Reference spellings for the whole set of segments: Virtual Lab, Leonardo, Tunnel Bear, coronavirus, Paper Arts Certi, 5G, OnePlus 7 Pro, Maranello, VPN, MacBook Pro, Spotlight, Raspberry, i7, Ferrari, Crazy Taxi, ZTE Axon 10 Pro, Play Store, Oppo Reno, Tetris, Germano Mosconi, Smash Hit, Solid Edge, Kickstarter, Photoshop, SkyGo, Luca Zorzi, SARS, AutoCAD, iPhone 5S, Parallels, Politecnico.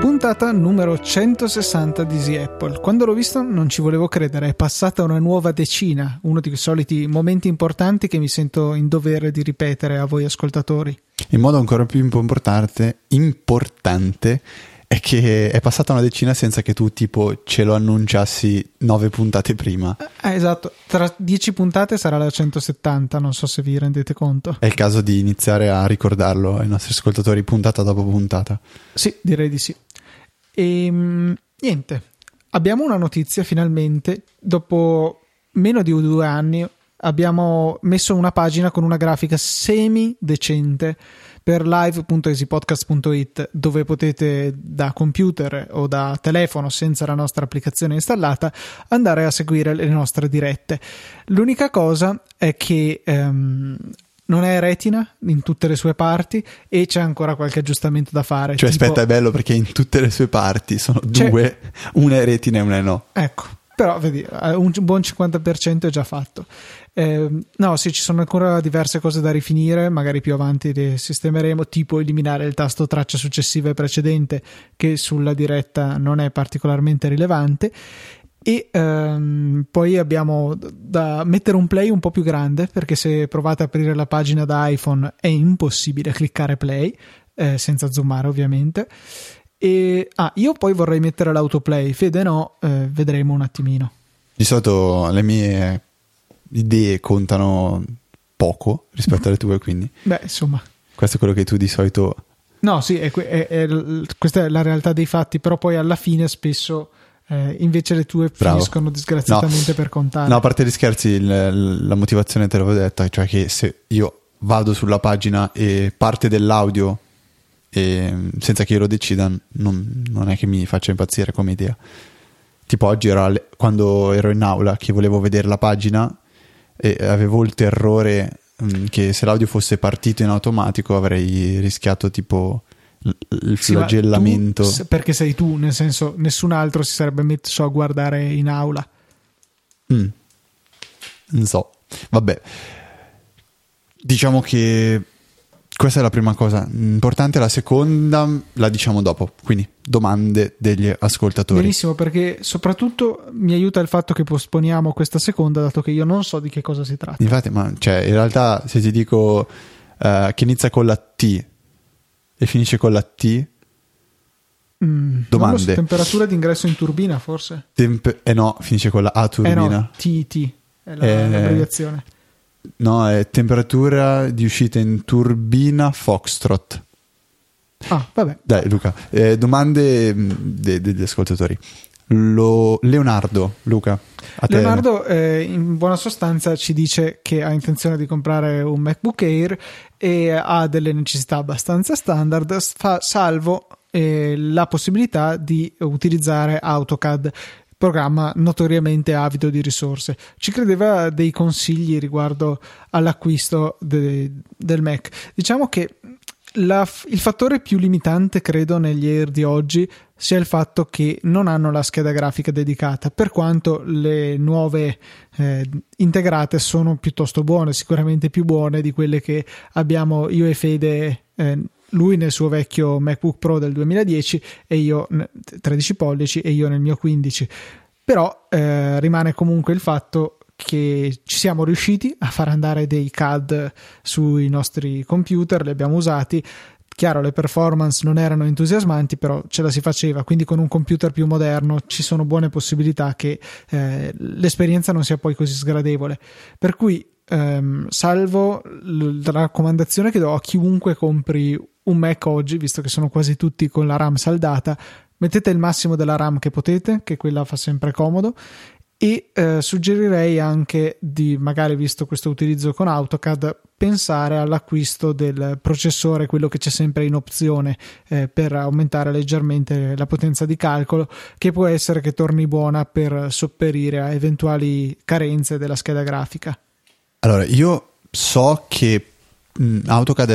Puntata numero 160 di Easy Apple. Quando l'ho visto non ci volevo credere, è passata una nuova decina, uno di quei soliti momenti importanti che mi sento in dovere di ripetere a voi ascoltatori. In modo ancora più importante è che è passata una decina senza che tu tipo ce lo annunciassi 9 puntate prima. Esatto, tra 10 puntate sarà la 170, non so se vi rendete conto. È il caso di iniziare a ricordarlo ai nostri ascoltatori puntata dopo puntata. Sì, direi di sì. E niente, abbiamo una notizia finalmente, dopo meno di 2 anni abbiamo messo una pagina con una grafica semi decente per live.easypodcast.it, dove potete da computer o da telefono senza la nostra applicazione installata andare a seguire le nostre dirette. L'unica cosa è che non è Retina in tutte le sue parti e c'è ancora qualche aggiustamento da fare. Cioè tipo... aspetta, è bello perché in tutte le sue parti sono due, una è Retina e una è no. Ecco. Però vedi, un buon 50% è già fatto. No, sì, ci sono ancora diverse cose da rifinire, magari più avanti le sistemeremo, tipo eliminare il tasto traccia successiva e precedente, che sulla diretta non è particolarmente rilevante. E poi abbiamo da mettere un play un po' più grande, perché se provate a aprire la pagina da iPhone è impossibile cliccare play, senza zoomare ovviamente. Io poi vorrei mettere l'autoplay, Fede no, vedremo un attimino. Di solito le mie idee contano poco rispetto alle tue, quindi beh, insomma, questo è quello che tu di solito... No, sì, questa è la realtà dei fatti, però poi alla fine spesso invece le tue finiscono disgraziatamente per contare. No, a parte gli scherzi, la motivazione te l'avevo detta, cioè che se io vado sulla pagina e parte dell'audio e senza che io lo decida non è che mi faccia impazzire come idea. Tipo oggi quando ero in aula che volevo vedere la pagina e avevo il terrore che se l'audio fosse partito in automatico avrei rischiato tipo il flagellamento. Sì, perché sei tu, nel senso nessun altro si sarebbe messo a guardare in aula. Non so, vabbè, diciamo che questa è la prima cosa importante, la seconda la diciamo dopo, quindi domande degli ascoltatori. Benissimo, perché soprattutto mi aiuta il fatto che posponiamo questa seconda, dato che io non so di che cosa si tratta. Infatti, ma cioè, in realtà se ti dico che inizia con la T e finisce con la T, domande. So, temperatura di ingresso in turbina forse? No, finisce con la A turbina. No, TT è l'abbreviazione. No, è temperatura di uscita in turbina Foxtrot. Ah, vabbè. Dai, Luca, domande degli ascoltatori. Leonardo, Luca, a te. Leonardo in buona sostanza ci dice che ha intenzione di comprare un MacBook Air e ha delle necessità abbastanza standard, salvo la possibilità di utilizzare AutoCAD, programma notoriamente avido di risorse. Ci credeva dei consigli riguardo all'acquisto del Mac. Diciamo che il fattore più limitante, credo, negli Air di oggi sia il fatto che non hanno la scheda grafica dedicata, per quanto le nuove integrate sono piuttosto buone, sicuramente più buone di quelle che abbiamo io e Fede, lui nel suo vecchio MacBook Pro del 2010 e io 13 pollici e io nel mio 15, però rimane comunque il fatto che ci siamo riusciti a far andare dei CAD sui nostri computer, li abbiamo usati. Chiaro, le performance non erano entusiasmanti, però ce la si faceva, quindi con un computer più moderno ci sono buone possibilità che l'esperienza non sia poi così sgradevole, per cui salvo la raccomandazione che do a chiunque compri un Mac oggi, visto che sono quasi tutti con la RAM saldata, mettete il massimo della RAM che potete, che quella fa sempre comodo, e suggerirei anche di, magari visto questo utilizzo con AutoCAD, pensare all'acquisto del processore, quello che c'è sempre in opzione per aumentare leggermente la potenza di calcolo, che può essere che torni buona per sopperire a eventuali carenze della scheda grafica. Allora, io so che AutoCAD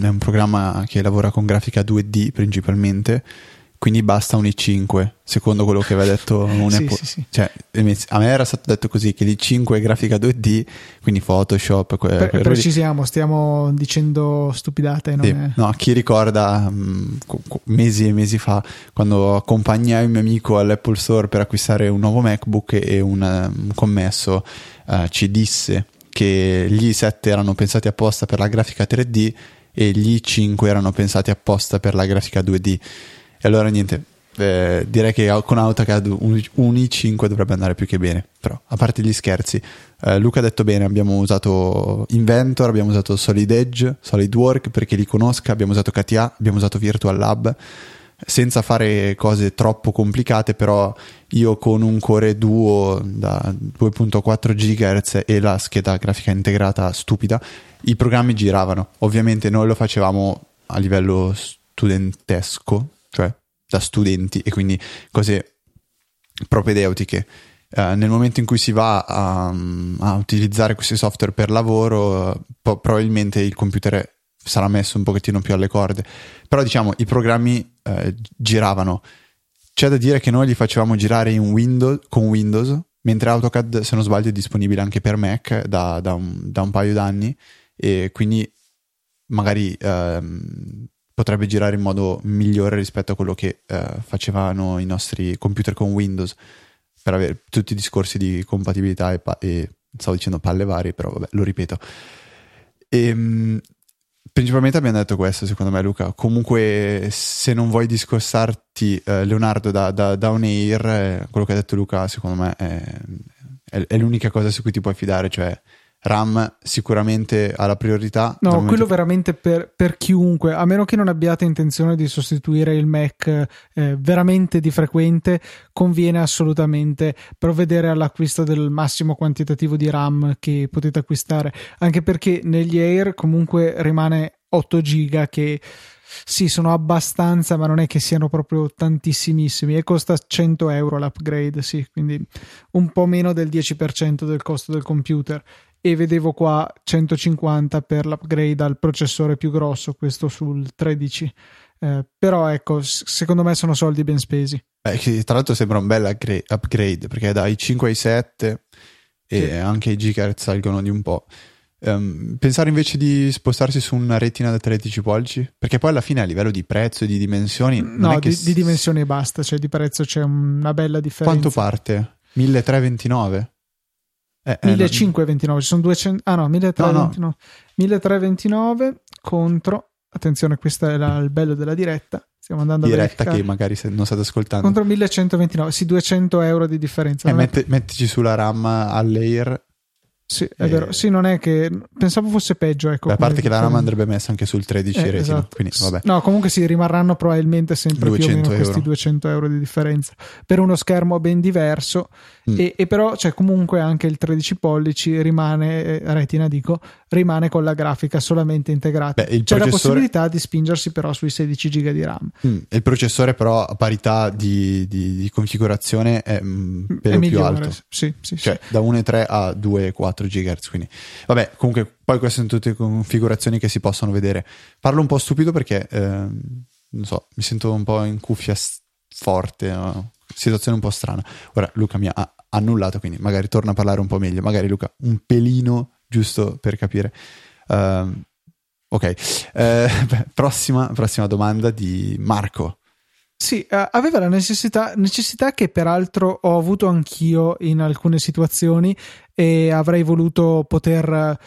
è un programma che lavora con grafica 2D principalmente, quindi basta un i5, secondo quello che aveva detto un Apple. Sì, sì. Cioè, a me era stato detto così, che l'i5 è grafica 2D, quindi Photoshop. Precisiamo, stiamo dicendo stupidate. Sì. No, chi ricorda mesi e mesi fa, quando accompagnai il mio amico all'Apple Store per acquistare un nuovo MacBook, e un commesso ci disse che gli i7 erano pensati apposta per la grafica 3D e gli i5 erano pensati apposta per la grafica 2D. E allora niente, direi che con AutoCAD un i5 dovrebbe andare più che bene. Però, a parte gli scherzi, Luca ha detto bene, abbiamo usato Inventor, abbiamo usato Solid Edge, SolidWork perché li conosca, abbiamo usato KTA, abbiamo usato Virtual Lab, senza fare cose troppo complicate. Però io con un Core Duo da 2.4 GHz e la scheda grafica integrata stupida, i programmi giravano. Ovviamente noi lo facevamo a livello studentesco, cioè da studenti, e quindi cose propedeutiche. Nel momento in cui si va a utilizzare questi software per lavoro, probabilmente il computer sarà messo un pochettino più alle corde, però diciamo i programmi giravano. C'è da dire che noi li facevamo girare con Windows, mentre AutoCAD, se non sbaglio, è disponibile anche per Mac da un paio d'anni, e quindi magari potrebbe girare in modo migliore rispetto a quello che facevano i nostri computer con Windows, per avere tutti i discorsi di compatibilità e stavo dicendo palle varie, però vabbè, lo ripeto. Principalmente abbiamo detto questo, secondo me, Luca. Comunque, se non vuoi discostarti, Leonardo, da un Air, quello che ha detto Luca, secondo me, è l'unica cosa su cui ti puoi fidare. Cioè, RAM sicuramente ha la priorità. No, quello veramente per chiunque, a meno che non abbiate intenzione di sostituire il Mac veramente di frequente, conviene assolutamente provvedere all'acquisto del massimo quantitativo di RAM che potete acquistare, anche perché negli Air comunque rimane 8 giga che sì, sono abbastanza, ma non è che siano proprio tantissimissimi, e costa 100 euro l'upgrade, sì, quindi un po' meno del 10% del costo del computer. E vedevo qua 150 per l'upgrade al processore più grosso, questo sul 13, però ecco, secondo me sono soldi ben spesi. Che tra l'altro sembra un bel upgrade, perché dai 5 ai 7 e sì, anche i gigahertz salgono di un po'. Pensare invece di spostarsi su una retina da 13 pollici, perché poi alla fine a livello di prezzo e di dimensioni di dimensioni basta, cioè di prezzo c'è una bella differenza. Quanto parte? 1329? 1529, ci sono 200. Ah no, 1329. No. 1329 contro, attenzione, questa è il bello della diretta, stiamo andando diretta a che magari se non state ascoltando, contro 1129, sì, 200 euro di differenza. Mettici sulla RAM all'Air. Sì, è vero, sì, non è che pensavo fosse peggio, ecco. A parte che la RAM andrebbe messa anche sul 13 Retina, esatto. Quindi vabbè. No, comunque sì, rimarranno probabilmente sempre più o meno questi 200 euro di differenza per uno schermo ben diverso. E però, cioè, comunque anche il 13 pollici rimane Retina, rimane con la grafica solamente integrata. Beh, c'è la possibilità di spingersi però sui 16 giga di RAM. Il processore però a parità di configurazione è più alto, sì, cioè da 1,3 a 2,4 gigahertz, quindi vabbè. Comunque poi queste sono tutte configurazioni che si possono vedere. Parlo un po' stupido perché non so, mi sento un po' in cuffia forte, no? Situazione un po' strana. Ora Luca mi ha annullato, quindi magari torna a parlare un po' meglio, magari Luca un pelino, giusto per capire. Ok, prossima domanda di Marco. Sì, aveva la necessità che peraltro ho avuto anch'io in alcune situazioni e avrei voluto poter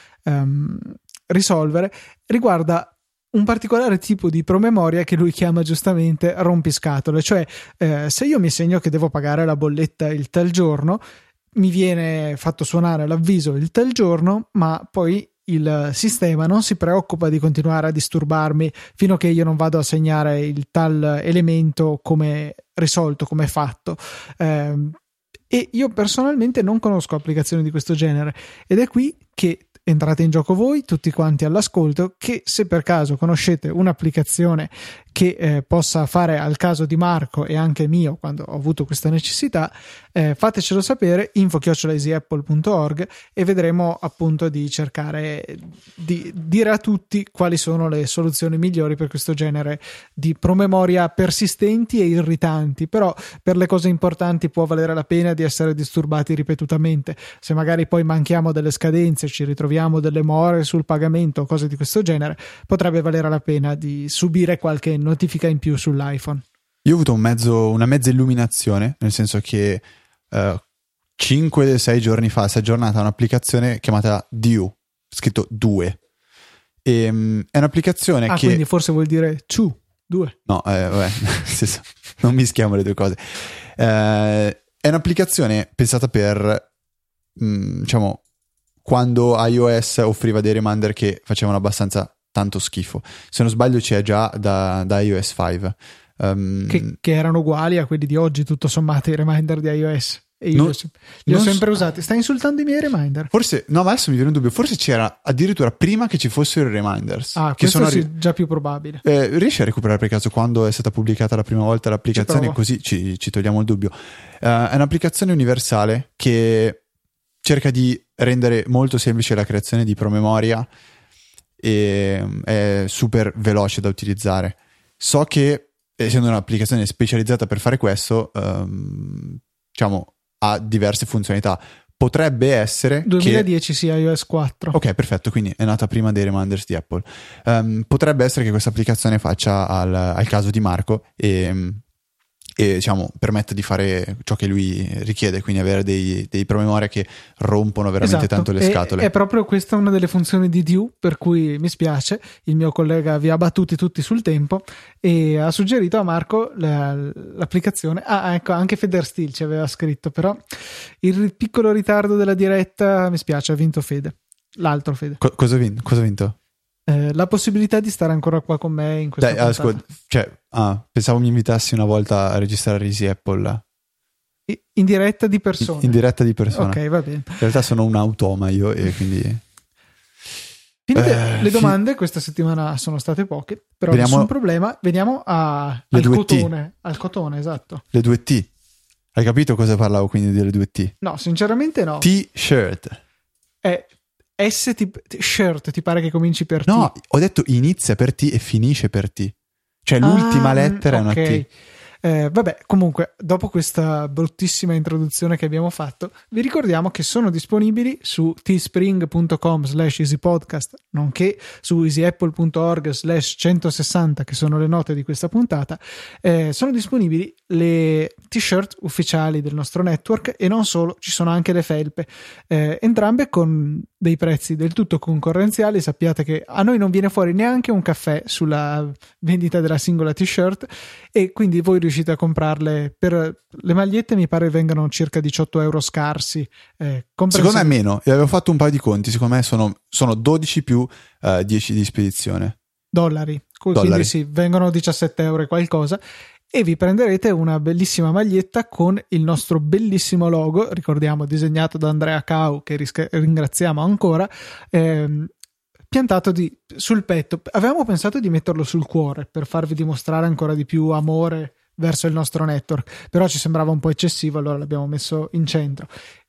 risolvere, riguarda un particolare tipo di promemoria che lui chiama giustamente rompiscatole. Cioè, se io mi segno che devo pagare la bolletta il tal giorno, mi viene fatto suonare l'avviso il tal giorno, ma poi il sistema non si preoccupa di continuare a disturbarmi fino a che io non vado a segnare il tal elemento come risolto, come fatto. E io personalmente non conosco applicazioni di questo genere, ed è qui che entrate in gioco voi, tutti quanti all'ascolto, che se per caso conoscete un'applicazione che possa fare al caso di Marco e anche mio quando ho avuto questa necessità, fatecelo sapere, info@easyapple.org, e vedremo appunto di cercare di dire a tutti quali sono le soluzioni migliori per questo genere di promemoria persistenti e irritanti. Però per le cose importanti può valere la pena di essere disturbati ripetutamente. Se magari poi manchiamo delle scadenze, ci ritroviamo delle more sul pagamento, cose di questo genere, potrebbe valere la pena di subire qualche notifica in più sull'iPhone. Io ho avuto una mezza illuminazione, nel senso che 5-6 giorni fa si è aggiornata un'applicazione chiamata Due, scritto 2. È un'applicazione che... quindi forse vuol dire 2. No, vabbè, non mischiamo le due cose. È un'applicazione pensata per, diciamo, quando iOS offriva dei reminder che facevano abbastanza tanto schifo. Se non sbaglio c'è già da iOS 5. Che erano uguali a quelli di oggi, tutto sommato, i reminder di iOS. E io li ho sempre usati. Stai insultando i miei reminder? Forse no, ma adesso mi viene un dubbio. Forse c'era addirittura prima che ci fossero i reminders. Che questo sono già più probabile. Riesci a recuperare per caso quando è stata pubblicata la prima volta l'applicazione, così ci togliamo il dubbio. È un'applicazione universale che cerca di rendere molto semplice la creazione di promemoria e è super veloce da utilizzare. So che, essendo un'applicazione specializzata per fare questo, diciamo ha diverse funzionalità. Potrebbe essere 2010 che... sia iOS 4. Ok, perfetto, quindi è nata prima dei reminders di Apple. Potrebbe essere che questa applicazione faccia al caso di Marco e diciamo permetta di fare ciò che lui richiede, quindi avere dei promemoria che rompono veramente tanto le scatole. È proprio questa una delle funzioni di Due, per cui mi spiace, il mio collega vi ha battuti tutti sul tempo e ha suggerito a Marco l'applicazione. Ecco, anche Feder Steel ci aveva scritto, però il piccolo ritardo della diretta, mi spiace, ha vinto Fede, l'altro Fede. Cosa ha vinto? La possibilità di stare ancora qua con me in questa puntata. Ascolta, pensavo mi invitassi una volta a registrare Easy Apple in diretta di persona. In diretta di persona. Ok, va bene. In realtà sono un automa io, e quindi... le domande questa settimana sono state poche, però nessun problema. Veniamo al cotone. Al cotone, esatto. Le due T. Hai capito cosa parlavo quindi delle due T? No, sinceramente no. T-shirt. Shirt, ti pare che cominci per T? No, ho detto inizia per T e finisce per T. Cioè l'ultima lettera è una T. Vabbè, comunque, dopo questa bruttissima introduzione che abbiamo fatto, vi ricordiamo che sono disponibili su tspring.com/easypodcast, nonché su easyapple.org/160, che sono le note di questa puntata. Sono disponibili le t-shirt ufficiali del nostro network, e non solo, ci sono anche le felpe, entrambe con dei prezzi del tutto concorrenziali. Sappiate che a noi non viene fuori neanche un caffè sulla vendita della singola t-shirt, e quindi voi riuscite a comprarle. Per le magliette mi pare vengano circa 18 euro scarsi, secondo me meno, e avevo fatto un paio di conti, secondo me sono 12 più 10 di spedizione dollari. Quindi sì, vengono 17 euro e qualcosa, e vi prenderete una bellissima maglietta con il nostro bellissimo logo, ricordiamo disegnato da Andrea Cau, che ringraziamo ancora, piantato sul petto. Avevamo pensato di metterlo sul cuore per farvi dimostrare ancora di più amore verso il nostro network, però ci sembrava un po' eccessivo, allora l'abbiamo messo in centro.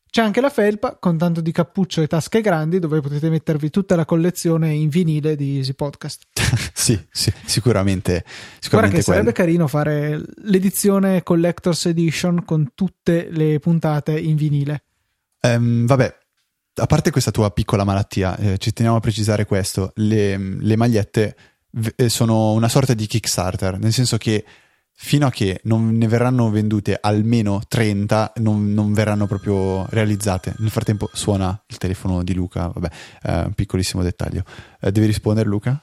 C'è anche la felpa con tanto di cappuccio e tasche grandi, dove potete mettervi tutta la collezione in vinile di Easy Podcast. sì, sicuramente guarda che sarebbe carino fare l'edizione Collector's Edition con tutte le puntate in vinile. Vabbè, a parte questa tua piccola malattia, ci teniamo a precisare questo: le magliette sono una sorta di Kickstarter, nel senso che fino a che non ne verranno vendute almeno 30 non verranno proprio realizzate. Nel frattempo suona il telefono di Luca, vabbè, un piccolissimo dettaglio. Devi rispondere, Luca?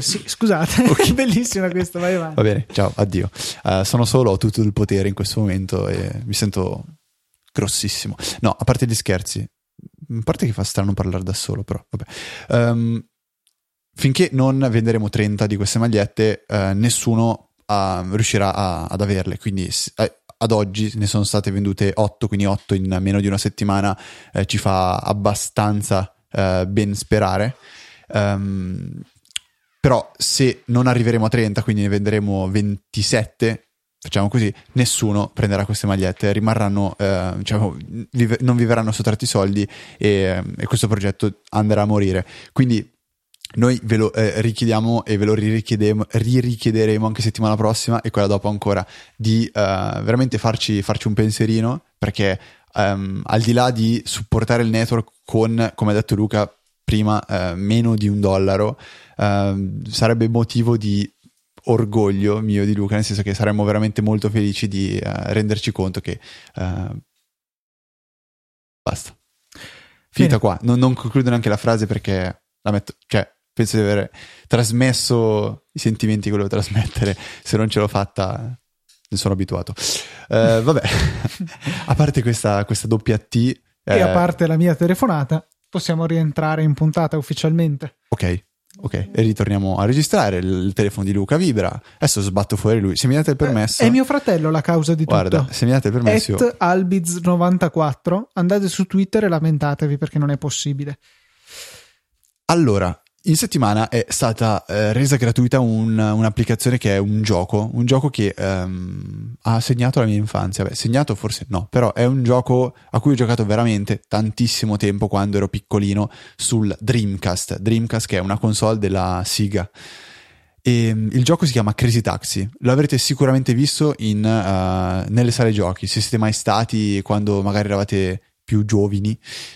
Sì, scusate, okay. Bellissima questa, vai avanti. Va bene, ciao, addio. Sono solo, ho tutto il potere in questo momento e mi sento grossissimo. No, a parte gli scherzi, a parte che fa strano parlare da solo, però vabbè. Finché non venderemo 30 di queste magliette, nessuno riuscirà ad averle, quindi ad oggi ne sono state vendute 8, quindi 8 in meno di una settimana ci fa abbastanza ben sperare. Però se non arriveremo a 30, quindi ne venderemo 27, facciamo così, nessuno prenderà queste magliette, rimarranno, diciamo, non vi verranno sottratti soldi e questo progetto andrà a morire. Quindi noi ve lo richiediamo e ve lo ririchiederemo anche settimana prossima e quella dopo ancora, di veramente farci un pensierino, perché al di là di supportare il network con, come ha detto Luca prima, meno di $1, sarebbe motivo di orgoglio mio, di Luca, nel senso che saremmo veramente molto felici di renderci conto che basta, finita qua. Non concludo neanche la frase perché la metto, cioè penso di aver trasmesso i sentimenti che volevo trasmettere. Se non ce l'ho fatta, ne sono abituato. Vabbè, a parte questa doppia T e a parte la mia telefonata, possiamo rientrare in puntata ufficialmente. Ok, e ritorniamo a registrare. Il telefono di Luca vibra. Adesso sbatto fuori lui. Se mi date il permesso. È mio fratello la causa di tutto. Se mi date il permesso. @albiz94. Andate su Twitter e lamentatevi perché non è possibile. Allora, in settimana è stata resa gratuita un'applicazione che è un gioco che ha segnato la mia infanzia. Beh, segnato forse no, però è un gioco a cui ho giocato veramente tantissimo tempo quando ero piccolino sul Dreamcast, che è una console della Sega. E il gioco si chiama Crazy Taxi, lo avrete sicuramente visto nelle sale giochi, se siete mai stati quando magari eravate più giovani,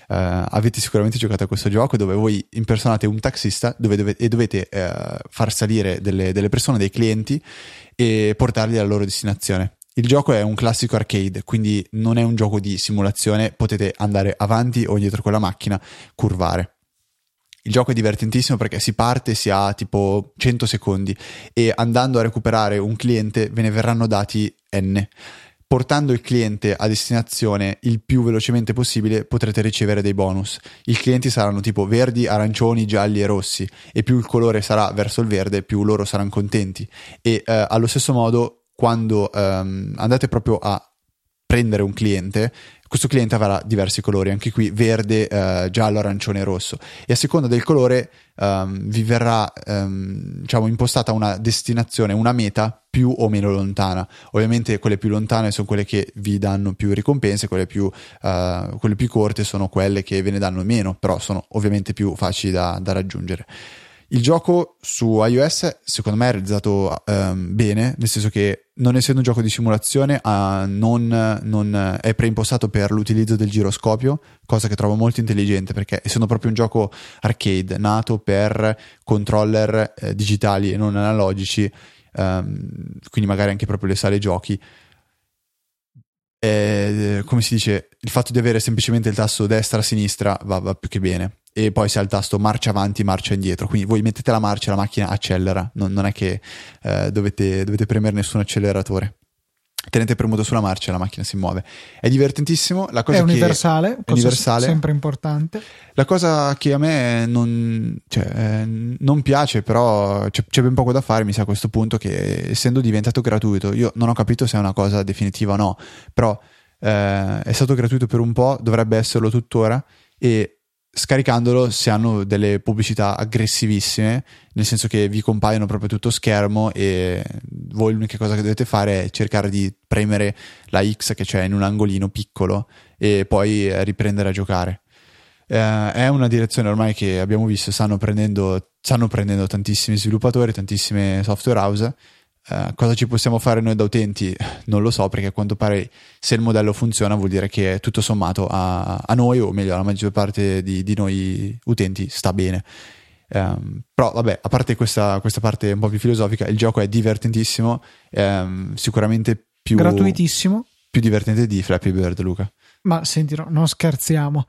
avete sicuramente giocato a questo gioco dove voi impersonate un taxista e dovete far salire delle persone, dei clienti, e portarli alla loro destinazione. Il gioco è un classico arcade, quindi non è un gioco di simulazione, potete andare avanti o indietro con la macchina, curvare. Il gioco è divertentissimo perché si parte, si ha tipo 100 secondi e andando a recuperare un cliente ve ne verranno dati N. Portando il cliente a destinazione il più velocemente possibile potrete ricevere dei bonus. I clienti saranno tipo verdi, arancioni, gialli e rossi, e più il colore sarà verso il verde più loro saranno contenti. E allo stesso modo, quando andate proprio a prendere un cliente, questo cliente avrà diversi colori, anche qui verde, giallo, arancione e rosso, e a seconda del colore vi verrà diciamo impostata una destinazione, una meta più o meno lontana. Ovviamente quelle più lontane sono quelle che vi danno più ricompense, quelle più corte sono quelle che ve ne danno meno, però sono ovviamente più facili da raggiungere. Il gioco su iOS secondo me è realizzato bene, nel senso che non essendo un gioco di simulazione non è preimpostato per l'utilizzo del giroscopio, cosa che trovo molto intelligente perché essendo proprio un gioco arcade nato per controller digitali e non analogici, quindi magari anche proprio le sale giochi, come si dice, il fatto di avere semplicemente il tasto destra-sinistra va più che bene. E poi si ha il tasto marcia avanti, marcia indietro, quindi voi mettete la marcia, la macchina accelera, non è che dovete premere nessun acceleratore, tenete premuto sulla marcia e la macchina si muove. È divertentissimo. La cosa è universale, sempre importante. La cosa che a me non piace, però c'è ben poco da fare mi sa a questo punto, che essendo diventato gratuito io non ho capito se è una cosa definitiva o no, però è stato gratuito per un po', dovrebbe esserlo tuttora, e scaricandolo si hanno delle pubblicità aggressivissime, nel senso che vi compaiono proprio tutto schermo e voi l'unica cosa che dovete fare è cercare di premere la X che c'è in un angolino piccolo e poi riprendere a giocare. È una direzione ormai che abbiamo visto, stanno prendendo tantissimi sviluppatori, tantissime software house. Cosa ci possiamo fare noi da utenti? Non lo so, perché a quanto pare se il modello funziona vuol dire che tutto sommato a noi, o meglio alla maggior parte di noi utenti, sta bene. Però vabbè, a parte questa parte un po' più filosofica, il gioco è divertentissimo, sicuramente più gratuitissimo, più divertente di Flappy Bird, Luca. Ma senti, non scherziamo.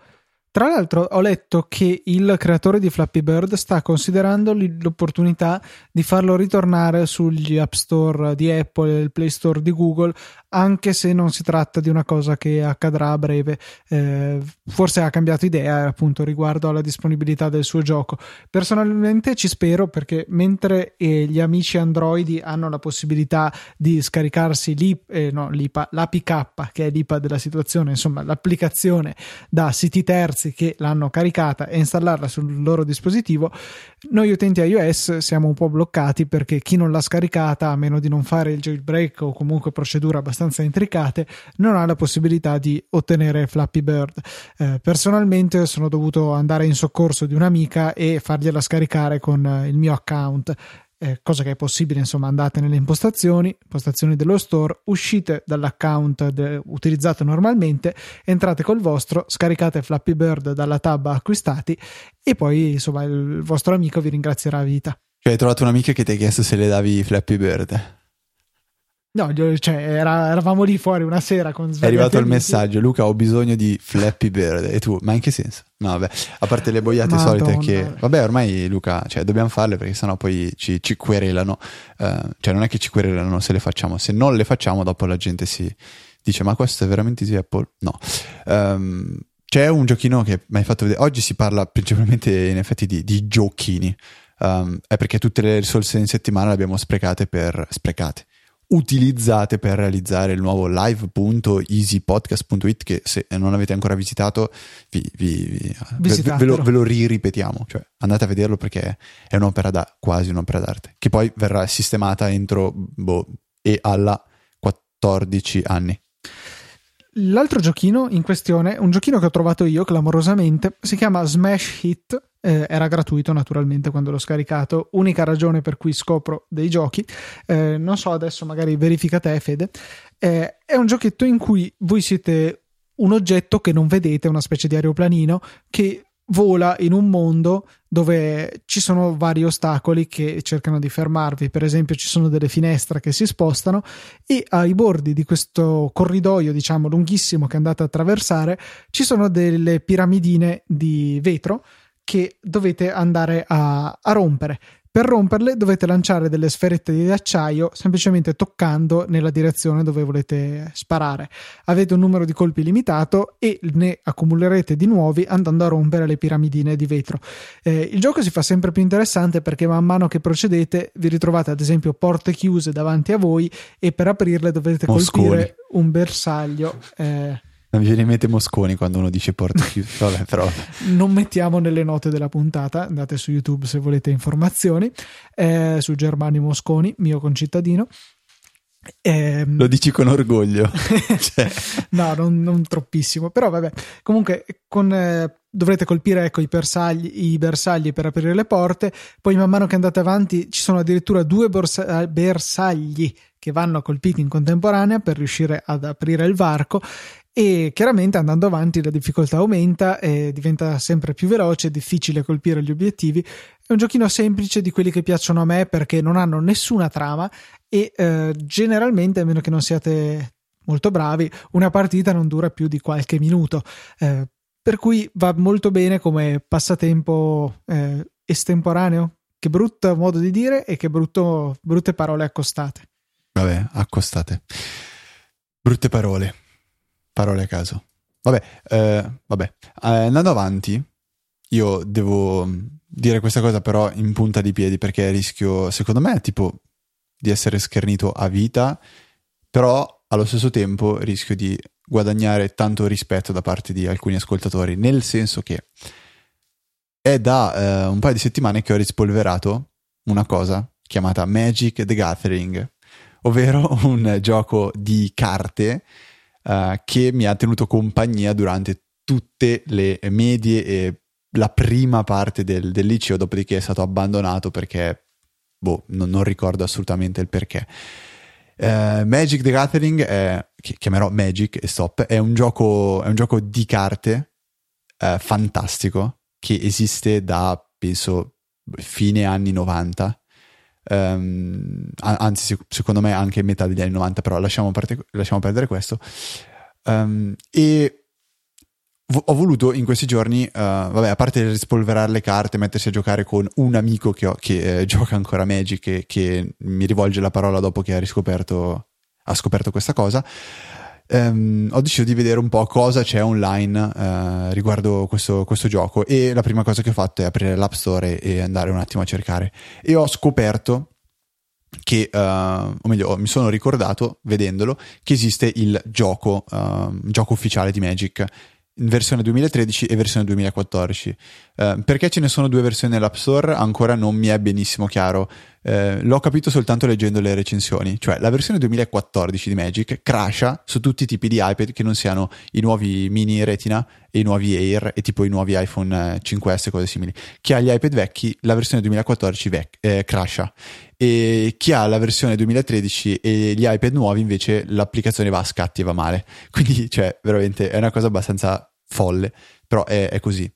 Tra l'altro ho letto che il creatore di Flappy Bird sta considerando l'opportunità di farlo ritornare sugli App Store di Apple e il Play Store di Google anche se non si tratta di una cosa che accadrà a breve. Forse ha cambiato idea, appunto, riguardo alla disponibilità del suo gioco. Personalmente ci spero, perché mentre gli amici androidi hanno la possibilità di scaricarsi l'APK, che è l'IPA della situazione, insomma l'applicazione da siti terzi che l'hanno caricata, e installarla sul loro dispositivo, noi utenti iOS siamo un po' bloccati, perché chi non l'ha scaricata, a meno di non fare il jailbreak o comunque procedure abbastanza intricate, non ha la possibilità di ottenere Flappy Bird. Personalmente sono dovuto andare in soccorso di un'amica e fargliela scaricare con il mio account, cosa che è possibile, insomma. Andate nelle impostazioni dello store, uscite dall'account utilizzato normalmente, entrate col vostro, scaricate Flappy Bird dalla tab acquistati, e poi insomma il vostro amico vi ringrazierà a vita. Cioè, hai trovato un'amica che ti ha chiesto se le davi Flappy Bird? No, cioè eravamo lì fuori una sera con Sven. È arrivato il messaggio: Luca, ho bisogno di Flappy Bird. E tu, ma in che senso? No, vabbè, a parte le boiate solite che... Vabbè, ormai Luca, cioè dobbiamo farle, perché sennò poi ci querelano. Cioè non è che ci querelano se le facciamo. Se non le facciamo, dopo la gente si dice: ma questo è veramente Easy Apple? No. C'è un giochino che mi hai fatto vedere. Oggi si parla principalmente, in effetti, di giochini. È perché tutte le risorse in settimana le abbiamo utilizzate per realizzare il nuovo live.easypodcast.it, che se non avete ancora visitato ve lo riripetiamo, cioè andate a vederlo, perché è quasi un'opera d'arte, che poi verrà sistemata entro e alla 14 anni. L'altro giochino in questione, un giochino che ho trovato io clamorosamente, si chiama Smash Hit. Era gratuito naturalmente quando l'ho scaricato, unica ragione per cui scopro dei giochi. Non so, adesso magari verifica te, Fede. È un giochetto in cui voi siete un oggetto che non vedete, una specie di aeroplanino che vola in un mondo dove ci sono vari ostacoli che cercano di fermarvi. Per esempio, ci sono delle finestre che si spostano, e ai bordi di questo corridoio, diciamo lunghissimo, che andate a attraversare, ci sono delle piramidine di vetro che dovete andare a rompere. Per romperle dovete lanciare delle sferette di acciaio, semplicemente toccando nella direzione dove volete sparare. Avete un numero di colpi limitato e ne accumulerete di nuovi andando a rompere le piramidine di vetro. Il gioco si fa sempre più interessante, perché man mano che procedete vi ritrovate, ad esempio, porte chiuse davanti a voi, e per aprirle dovete colpire un bersaglio. Non mi viene in mente Mosconi quando uno dice porta chiusa, vabbè, però... Non mettiamo nelle note della puntata, andate su YouTube se volete informazioni, su Germano Mosconi, mio concittadino. Lo dici con orgoglio. Cioè... No, non troppissimo, però vabbè. Comunque, dovrete colpire, ecco, i bersagli per aprire le porte. Poi, man mano che andate avanti, ci sono addirittura due bersagli che vanno colpiti in contemporanea per riuscire ad aprire il varco. E chiaramente, andando avanti, la difficoltà aumenta e diventa sempre più veloce, è difficile colpire gli obiettivi. È un giochino semplice, di quelli che piacciono a me, perché non hanno nessuna trama e generalmente, a meno che non siate molto bravi, una partita non dura più di qualche minuto, per cui va molto bene come passatempo estemporaneo. Che brutto modo di dire, e che brutte parole accostate. Vabbè, accostate, brutte parole. Parole a caso. Vabbè. Andando avanti, io devo dire questa cosa però in punta di piedi, perché rischio, secondo me, tipo di essere schernito a vita, però allo stesso tempo rischio di guadagnare tanto rispetto da parte di alcuni ascoltatori, nel senso che è da un paio di settimane che ho rispolverato una cosa chiamata Magic the Gathering, ovvero un gioco di carte che mi ha tenuto compagnia durante tutte le medie e la prima parte del liceo, dopodiché è stato abbandonato perché non ricordo assolutamente il perché. Magic the Gathering, che chiamerò Magic e Stop, è un gioco di carte fantastico, che esiste da, penso, fine anni 90. Anzi, secondo me anche metà degli anni 90, però lasciamo perdere questo. E ho voluto in questi giorni, a parte rispolverare le carte, mettersi a giocare con un amico che gioca ancora Magic, che mi rivolge la parola dopo che ha riscoperto ha scoperto questa cosa, ho deciso di vedere un po' cosa c'è online riguardo questo gioco, e la prima cosa che ho fatto è aprire l'App Store e andare un attimo a cercare, e ho scoperto che, o meglio, mi sono ricordato vedendolo che esiste il gioco ufficiale di Magic in versione 2013 e versione 2014. Perché ce ne sono due versioni nell'App Store ancora non mi è benissimo chiaro, l'ho capito soltanto leggendo le recensioni, cioè la versione 2014 di Magic crasha su tutti i tipi di iPad che non siano i nuovi mini Retina e i nuovi Air e tipo i nuovi iPhone 5S e cose simili. Chi ha gli iPad vecchi, la versione 2014 crasha, e chi ha la versione 2013 e gli iPad nuovi invece l'applicazione va a scatti e va male, quindi cioè veramente è una cosa abbastanza folle, però è così.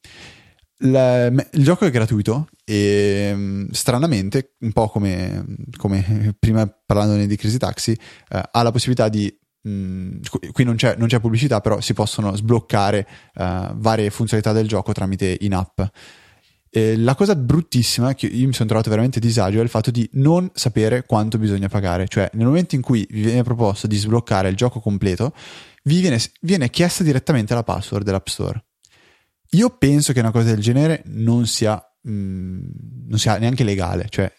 Il gioco è gratuito e stranamente, un po' come prima parlandone di Crazy Taxi, ha la possibilità di, qui non c'è pubblicità, però si possono sbloccare varie funzionalità del gioco tramite in-app. La cosa bruttissima che io mi sono trovato veramente a disagio è il fatto di non sapere quanto bisogna pagare, cioè nel momento in cui vi viene proposto di sbloccare il gioco completo vi viene chiesta direttamente la password dell'App Store. Io penso che una cosa del genere non sia neanche legale, cioè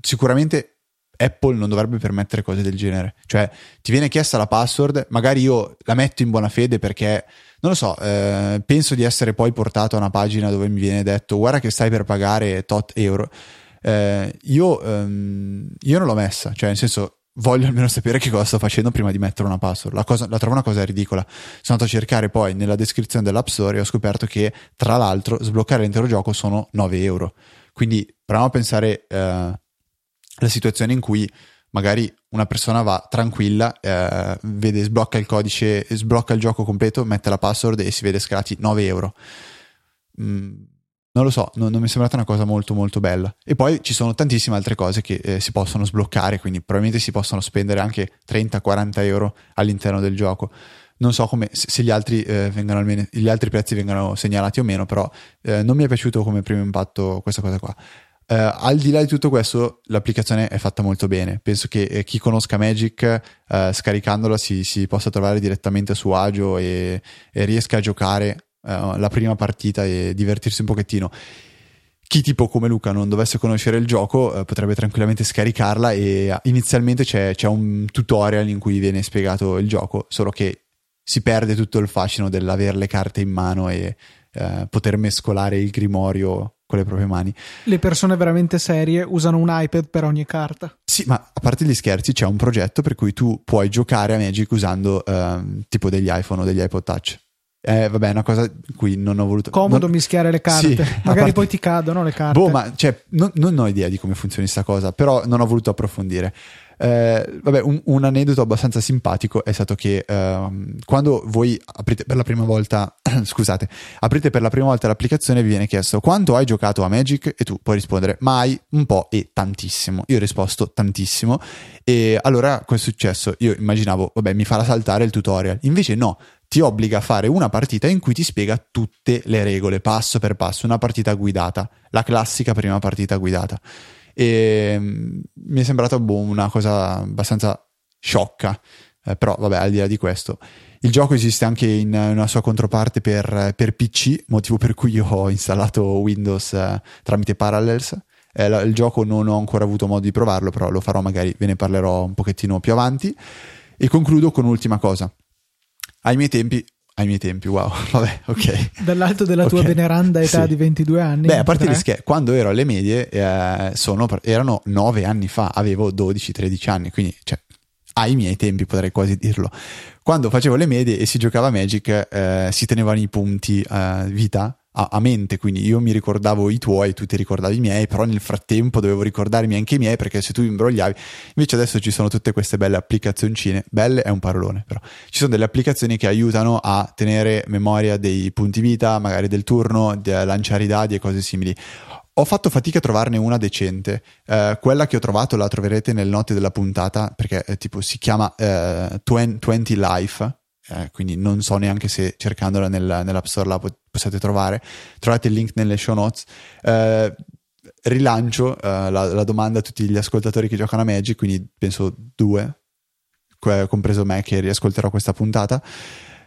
sicuramente Apple non dovrebbe permettere cose del genere, cioè ti viene chiesta la password, magari io la metto in buona fede perché non lo so, penso di essere poi portato a una pagina dove mi viene detto guarda che stai per pagare tot euro, io non l'ho messa, cioè nel senso voglio almeno sapere che cosa sto facendo prima di mettere una password. La trovo una cosa ridicola. Sono andato a cercare poi nella descrizione dell'App Store e ho scoperto che tra l'altro sbloccare l'intero gioco sono 9 euro, quindi proviamo a pensare la situazione in cui magari una persona va tranquilla, vede, sblocca il codice, sblocca il gioco completo, mette la password e si vede scalati 9 euro. Non lo so, non mi è sembrata una cosa molto molto bella. E poi ci sono tantissime altre cose che si possono sbloccare, quindi probabilmente si possono spendere anche 30-40 euro all'interno del gioco. Non so come, se gli altri gli altri prezzi vengano segnalati o meno, però non mi è piaciuto come primo impatto questa cosa qua. Al di là di tutto questo, l'applicazione è fatta molto bene. Penso che chi conosca Magic scaricandola si possa trovare direttamente a suo agio e riesca a giocare la prima partita e divertirsi un pochettino. Chi tipo come Luca non dovesse conoscere il gioco potrebbe tranquillamente scaricarla, e inizialmente c'è un tutorial in cui viene spiegato il gioco, solo che si perde tutto il fascino dell'avere le carte in mano e poter mescolare il grimorio con le proprie mani. Le persone veramente serie usano un iPad per ogni carta. Sì, ma a parte gli scherzi, c'è un progetto per cui tu puoi giocare a Magic usando tipo degli iPhone o degli iPod Touch. Vabbè, è una cosa in cui non ho voluto... Comodo mischiare le carte, sì, magari parte... poi ti cadono le carte. Boh, ma cioè, non ho idea di come funzioni sta cosa, però non ho voluto approfondire. Vabbè, un aneddoto abbastanza simpatico è stato che quando voi aprite per la prima volta l'applicazione vi viene chiesto quanto hai giocato a Magic, e tu puoi rispondere mai, un po' e tantissimo. Io ho risposto tantissimo, e allora cosa è successo? Io immaginavo vabbè, mi farà saltare il tutorial, invece no, ti obbliga a fare una partita in cui ti spiega tutte le regole passo per passo, una partita guidata, la classica prima partita guidata. E mi è sembrata una cosa abbastanza sciocca, però vabbè, al di là di questo il gioco esiste anche in una sua controparte per PC, motivo per cui io ho installato Windows tramite Parallels. Il gioco non ho ancora avuto modo di provarlo, però lo farò, magari ve ne parlerò un pochettino più avanti. E concludo con un'ultima cosa. Ai miei tempi, wow, vabbè, ok. Dall'alto della tua veneranda età, sì, di 22 anni. Beh, a parte quando ero alle medie, erano 9 anni fa, avevo 12-13 anni, quindi cioè, ai miei tempi potrei quasi dirlo. Quando facevo le medie e si giocava Magic, si tenevano i punti vita a mente, quindi io mi ricordavo i tuoi, tu ti ricordavi i miei, però nel frattempo dovevo ricordarmi anche i miei, perché se tu imbrogliavi. Invece adesso ci sono tutte queste belle applicazioncine, belle è un parolone, però ci sono delle applicazioni che aiutano a tenere memoria dei punti vita, magari del turno, lanciare i dadi e cose simili. Ho fatto fatica a trovarne una decente, quella che ho trovato la troverete nelle note della puntata, perché tipo si chiama 20 Life. Quindi non so neanche se cercandola nell'App Store la possiate trovare. Trovate il link nelle show notes. Rilancio la domanda a tutti gli ascoltatori che giocano a Magic, quindi penso 2 compreso me che riascolterò questa puntata,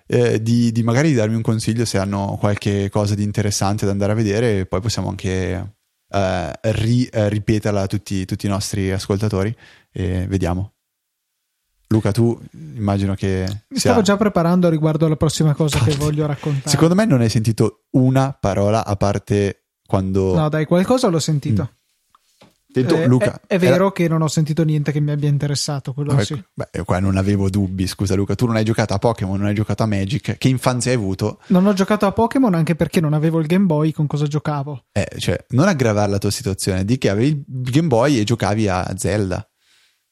di magari darmi un consiglio se hanno qualche cosa di interessante da andare a vedere, e poi possiamo anche ripeterla a tutti i nostri ascoltatori e vediamo. Luca, tu immagino che stavo già preparando riguardo alla prossima cosa che voglio raccontare. Secondo me non hai sentito una parola, a parte quando... No dai, qualcosa l'ho sentito. Luca, è vero che non ho sentito niente che mi abbia interessato, quello beh, sì. Beh, qua non avevo dubbi, scusa Luca, tu non hai giocato a Pokémon, non hai giocato a Magic, che infanzia hai avuto? Non ho giocato a Pokémon anche perché non avevo il Game Boy, con cosa giocavo? Cioè, non aggravare la tua situazione, di che avevi il Game Boy e giocavi a Zelda.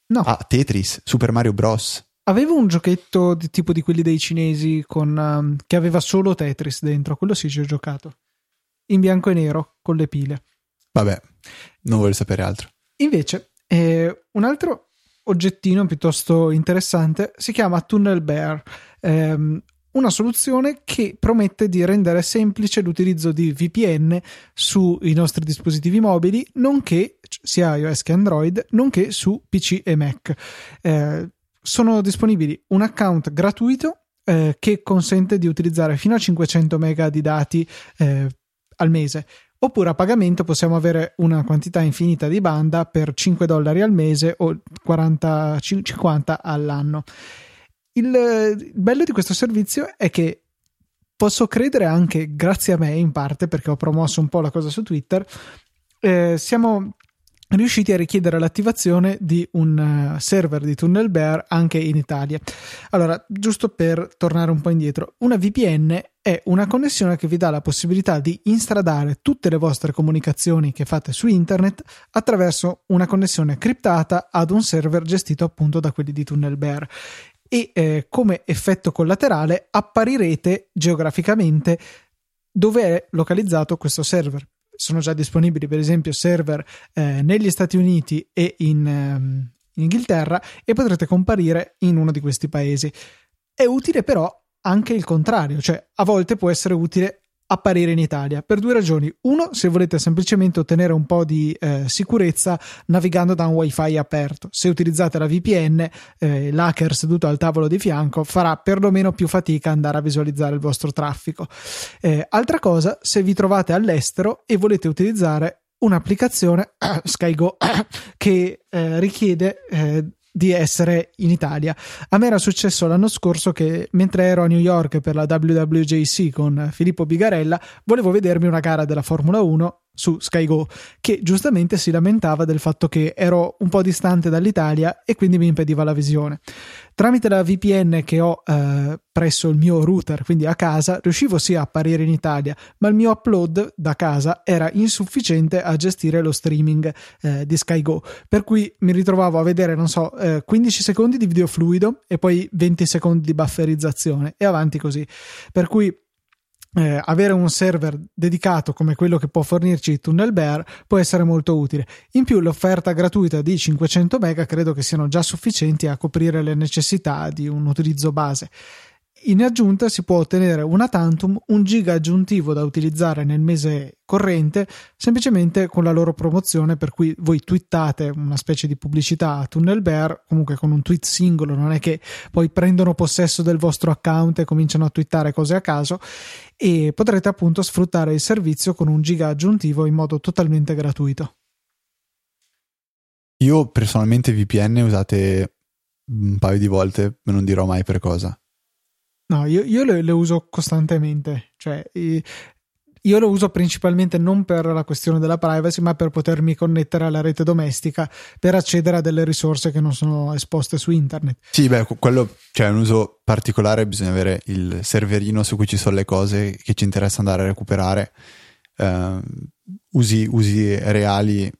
No. Ah, Tetris, Super Mario Bros. Avevo un giochetto di tipo di quelli dei cinesi con che aveva solo Tetris dentro, quello sì ci ho giocato, in bianco e nero con le pile. Vabbè, non voglio sapere altro. Invece un altro oggettino piuttosto interessante si chiama Tunnel Bear, una soluzione che promette di rendere semplice l'utilizzo di VPN sui nostri dispositivi mobili, nonché sia iOS che Android, nonché su PC e Mac. Sono disponibili un account gratuito che consente di utilizzare fino a 500 mega di dati al mese. Oppure a pagamento possiamo avere una quantità infinita di banda per $5 al mese o 50 all'anno. Il bello di questo servizio è che posso credere anche grazie a me in parte, perché ho promosso un po' la cosa su Twitter, siamo riusciti a richiedere l'attivazione di un server di Tunnel Bear anche in Italia. Allora, giusto per tornare un po' indietro, una VPN è una connessione che vi dà la possibilità di instradare tutte le vostre comunicazioni che fate su internet attraverso una connessione criptata ad un server gestito appunto da quelli di Tunnel Bear. E come effetto collaterale apparirete geograficamente dove è localizzato questo server. Sono già disponibili per esempio server negli Stati Uniti e in Inghilterra, e potrete comparire in uno di questi paesi. È utile però anche il contrario, cioè a volte può essere utile apparire in Italia per due ragioni. Uno, se volete semplicemente ottenere un po' di sicurezza navigando da un wifi aperto. Se utilizzate la VPN, l'hacker seduto al tavolo di fianco farà perlomeno più fatica andare a visualizzare il vostro traffico. Altra cosa, se vi trovate all'estero e volete utilizzare un'applicazione SkyGo che richiede di essere in Italia. A me era successo l'anno scorso che mentre ero a New York per la WWJC con Filippo Bigarella volevo vedermi una gara della Formula 1 su SkyGo, che giustamente si lamentava del fatto che ero un po' distante dall'Italia e quindi mi impediva la visione. Tramite la VPN che ho presso il mio router, quindi a casa, riuscivo sì a apparire in Italia, ma il mio upload da casa era insufficiente a gestire lo streaming di SkyGo, per cui mi ritrovavo a vedere, 15 secondi di video fluido e poi 20 secondi di bufferizzazione e avanti così, per cui avere un server dedicato come quello che può fornirci Tunnel Bear può essere molto utile. In più l'offerta gratuita di 500 mega credo che siano già sufficienti a coprire le necessità di un utilizzo base. In aggiunta si può ottenere una tantum, 1 giga aggiuntivo da utilizzare nel mese corrente, semplicemente con la loro promozione, per cui voi twittate una specie di pubblicità a Tunnel Bear, comunque con un tweet singolo, non è che poi prendono possesso del vostro account e cominciano a twittare cose a caso, e potrete appunto sfruttare il servizio con 1 giga aggiuntivo in modo totalmente gratuito. Io personalmente VPN usate un paio di volte, non dirò mai per cosa. No, io le uso costantemente, cioè io lo uso principalmente non per la questione della privacy, ma per potermi connettere alla rete domestica per accedere a delle risorse che non sono esposte su internet. Sì, beh, quello, cioè, è un uso particolare, bisogna avere il serverino su cui ci sono le cose che ci interessa andare a recuperare. Usi reali.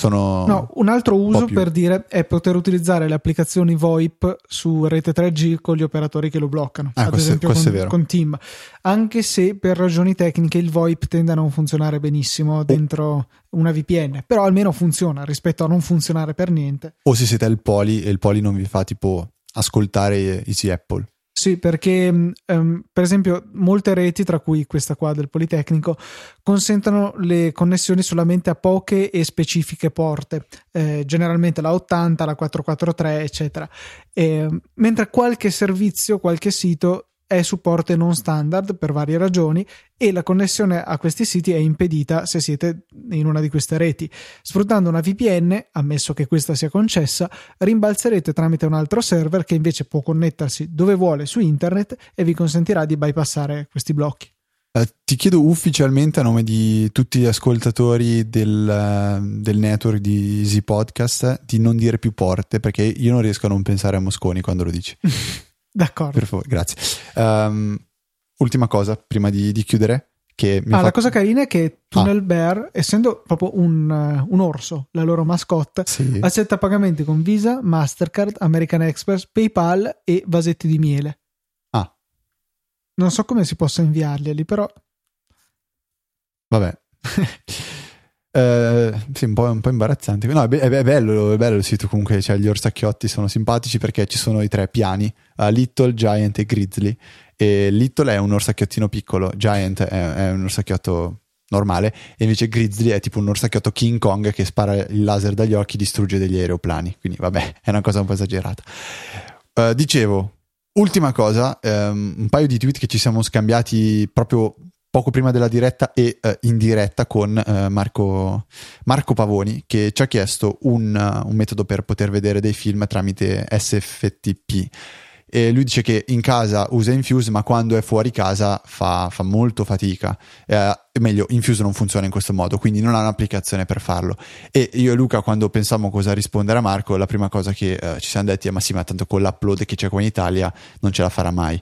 No, un altro uso per dire è poter utilizzare le applicazioni VoIP su rete 3G con gli operatori che lo bloccano, ad esempio con Team, anche se per ragioni tecniche il VoIP tende a non funzionare benissimo dentro una VPN, però almeno funziona rispetto a non funzionare per niente. O se siete al Poli e il Poli non vi fa tipo ascoltare Easy Apple. Sì, perché per esempio molte reti, tra cui questa qua del Politecnico, consentono le connessioni solamente a poche e specifiche porte, generalmente la 80, la 443, eccetera, mentre qualche servizio, qualche sito è su porte non standard per varie ragioni e la connessione a questi siti è impedita se siete in una di queste reti. Sfruttando una VPN, ammesso che questa sia concessa, rimbalzerete tramite un altro server che invece può connettersi dove vuole su internet e vi consentirà di bypassare questi blocchi. Ti chiedo ufficialmente, a nome di tutti gli ascoltatori del network di Easy Podcast, di non dire più porte, perché io non riesco a non pensare a Mosconi quando lo dici. D'accordo. Per favore, grazie. Ultima cosa prima di chiudere. Che mi la cosa carina è che Tunnel Bear, essendo proprio un orso, la loro mascotte, sì, accetta pagamenti con Visa, Mastercard, American Express, PayPal e vasetti di miele. Non so come si possa inviarglieli, però. Vabbè. Sì, un po' imbarazzante. No, è bello il sito comunque, cioè, gli orsacchiotti sono simpatici perché ci sono i tre piani, Little, Giant e Grizzly, e Little è un orsacchiottino piccolo, Giant è un orsacchiotto normale e invece Grizzly è tipo un orsacchiotto King Kong che spara il laser dagli occhi, distrugge degli aeroplani, quindi vabbè, è una cosa un po' esagerata. Dicevo, ultima cosa, un paio di tweet che ci siamo scambiati proprio poco prima della diretta e in diretta con Marco Pavoni, che ci ha chiesto un metodo per poter vedere dei film tramite SFTP. E lui dice che in casa usa Infuse, ma quando è fuori casa fa molto fatica. Meglio, Infuse non funziona in questo modo, quindi non ha un'applicazione per farlo. E io e Luca, quando pensammo cosa rispondere a Marco, la prima cosa che ci siamo detti è: ma sì, ma tanto con l'upload che c'è qua in Italia non ce la farà mai.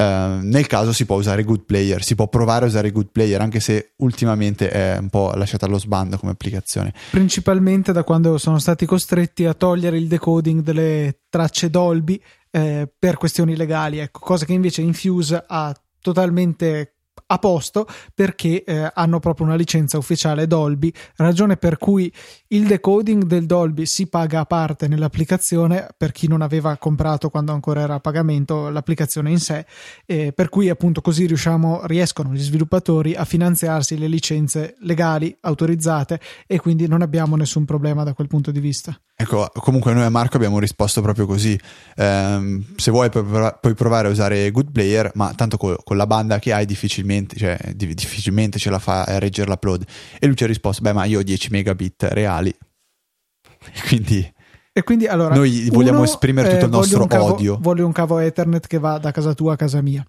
Nel caso si può usare Good Player, si può provare a usare Good Player, anche se ultimamente è un po' lasciata allo sbando come applicazione, principalmente da quando sono stati costretti a togliere il decoding delle tracce Dolby per questioni legali, ecco, cosa che invece Infuse ha totalmente a posto, perché hanno proprio una licenza ufficiale Dolby, ragione per cui il decoding del Dolby si paga a parte nell'applicazione, per chi non aveva comprato quando ancora era a pagamento l'applicazione in sé, per cui appunto così riescono gli sviluppatori a finanziarsi le licenze legali autorizzate e quindi non abbiamo nessun problema da quel punto di vista. Ecco, comunque noi a Marco abbiamo risposto proprio così: se vuoi puoi provare a usare Good Player, ma tanto con la banda che hai difficilmente ce la fa a reggere l'upload. E lui ci ha risposto: beh, ma io ho 10 megabit reali. E quindi allora, noi vogliamo esprimere tutto il nostro odio. Voglio un cavo Ethernet che va da casa tua a casa mia.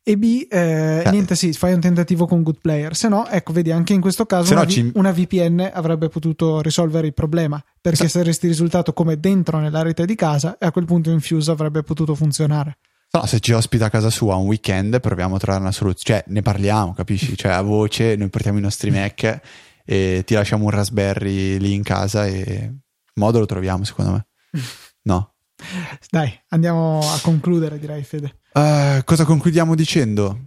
E B, niente, sì, fai un tentativo con Good Player, se no, ecco, vedi, anche in questo caso una VPN avrebbe potuto risolvere il problema, perché saresti risultato come dentro nella rete di casa e a quel punto Infuse avrebbe potuto funzionare. No, se ci ospita a casa sua un weekend proviamo a trovare una soluzione, cioè ne parliamo, capisci? Cioè a voce noi portiamo i nostri Mac e ti lasciamo un Raspberry lì in casa e modo lo troviamo, secondo me. No? Dai, andiamo a concludere, direi, Fede. Cosa concludiamo dicendo?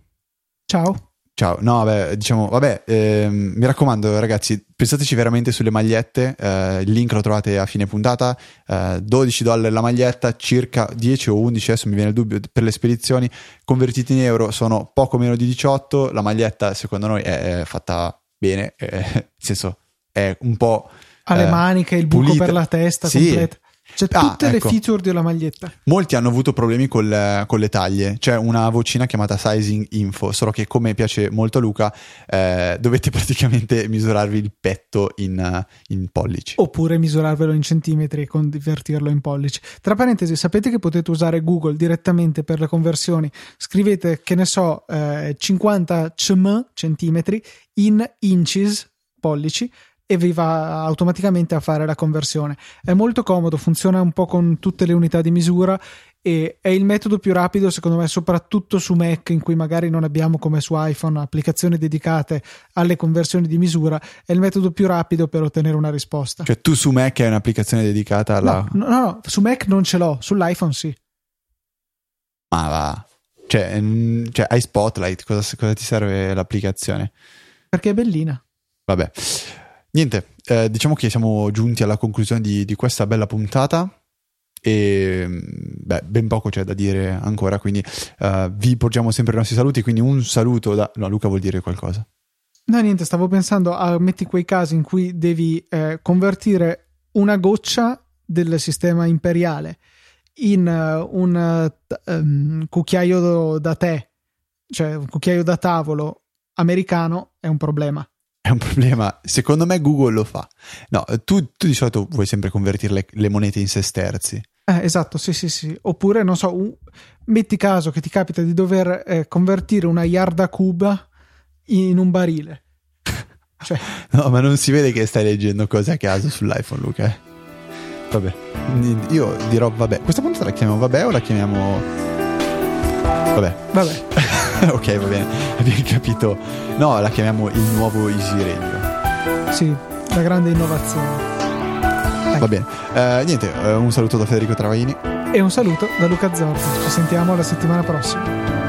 Ciao. No, vabbè, diciamo, mi raccomando, ragazzi, pensateci veramente sulle magliette. Il link lo trovate a fine puntata. $12 la maglietta, circa 10 o 11, adesso mi viene il dubbio, per le spedizioni. Convertiti in euro sono poco meno di 18. La maglietta, secondo noi, è fatta bene, nel senso, è un po' alle maniche, il buco pulita per la testa, sì, completa. C'è tutte le feature della maglietta. Molti hanno avuto problemi con le taglie. C'è una vocina chiamata sizing info, solo che, come piace molto a Luca, dovete praticamente misurarvi il petto in pollici, oppure misurarvelo in centimetri e convertirlo in pollici. Tra parentesi, sapete che potete usare Google direttamente per le conversioni? Scrivete, che ne so, 50 centimetri in inches, pollici, e vi va automaticamente a fare la conversione. È molto comodo, funziona un po' con tutte le unità di misura e è il metodo più rapido, secondo me, soprattutto su Mac, in cui magari non abbiamo, come su iPhone, applicazioni dedicate alle conversioni di misura. È il metodo più rapido per ottenere una risposta. Cioè tu su Mac hai un'applicazione dedicata alla... No, su Mac non ce l'ho, sull'iPhone sì. Ma va... Cioè hai Spotlight, cosa ti serve l'applicazione? Perché è bellina. Vabbè... Niente, diciamo che siamo giunti alla conclusione di questa bella puntata. e beh, ben poco c'è da dire ancora, quindi vi porgiamo sempre i nostri saluti, quindi un saluto da... No, Luca vuol dire qualcosa? No, niente, stavo pensando a metti quei casi in cui devi convertire una goccia del sistema imperiale in un cucchiaio da tè, cioè un cucchiaio da tavolo americano, è un problema. È un problema, secondo me Google lo fa. No, tu di solito vuoi sempre convertire le monete in sesterzi. Esatto, sì. Oppure, non so, metti caso che ti capita di dover convertire una yarda cuba in un barile. Cioè... No, ma non si vede che stai leggendo cose a caso sull'iPhone, Luca. Vabbè, io dirò vabbè. Questa puntata la chiamiamo vabbè o la chiamiamo... Vabbè. Ok, va bene, abbiamo capito. No, la chiamiamo il nuovo Easy Radio. Sì, la grande innovazione. Va bene, niente, un saluto da Federico Travaini e un saluto da Luca Zorzi. Ci sentiamo la settimana prossima.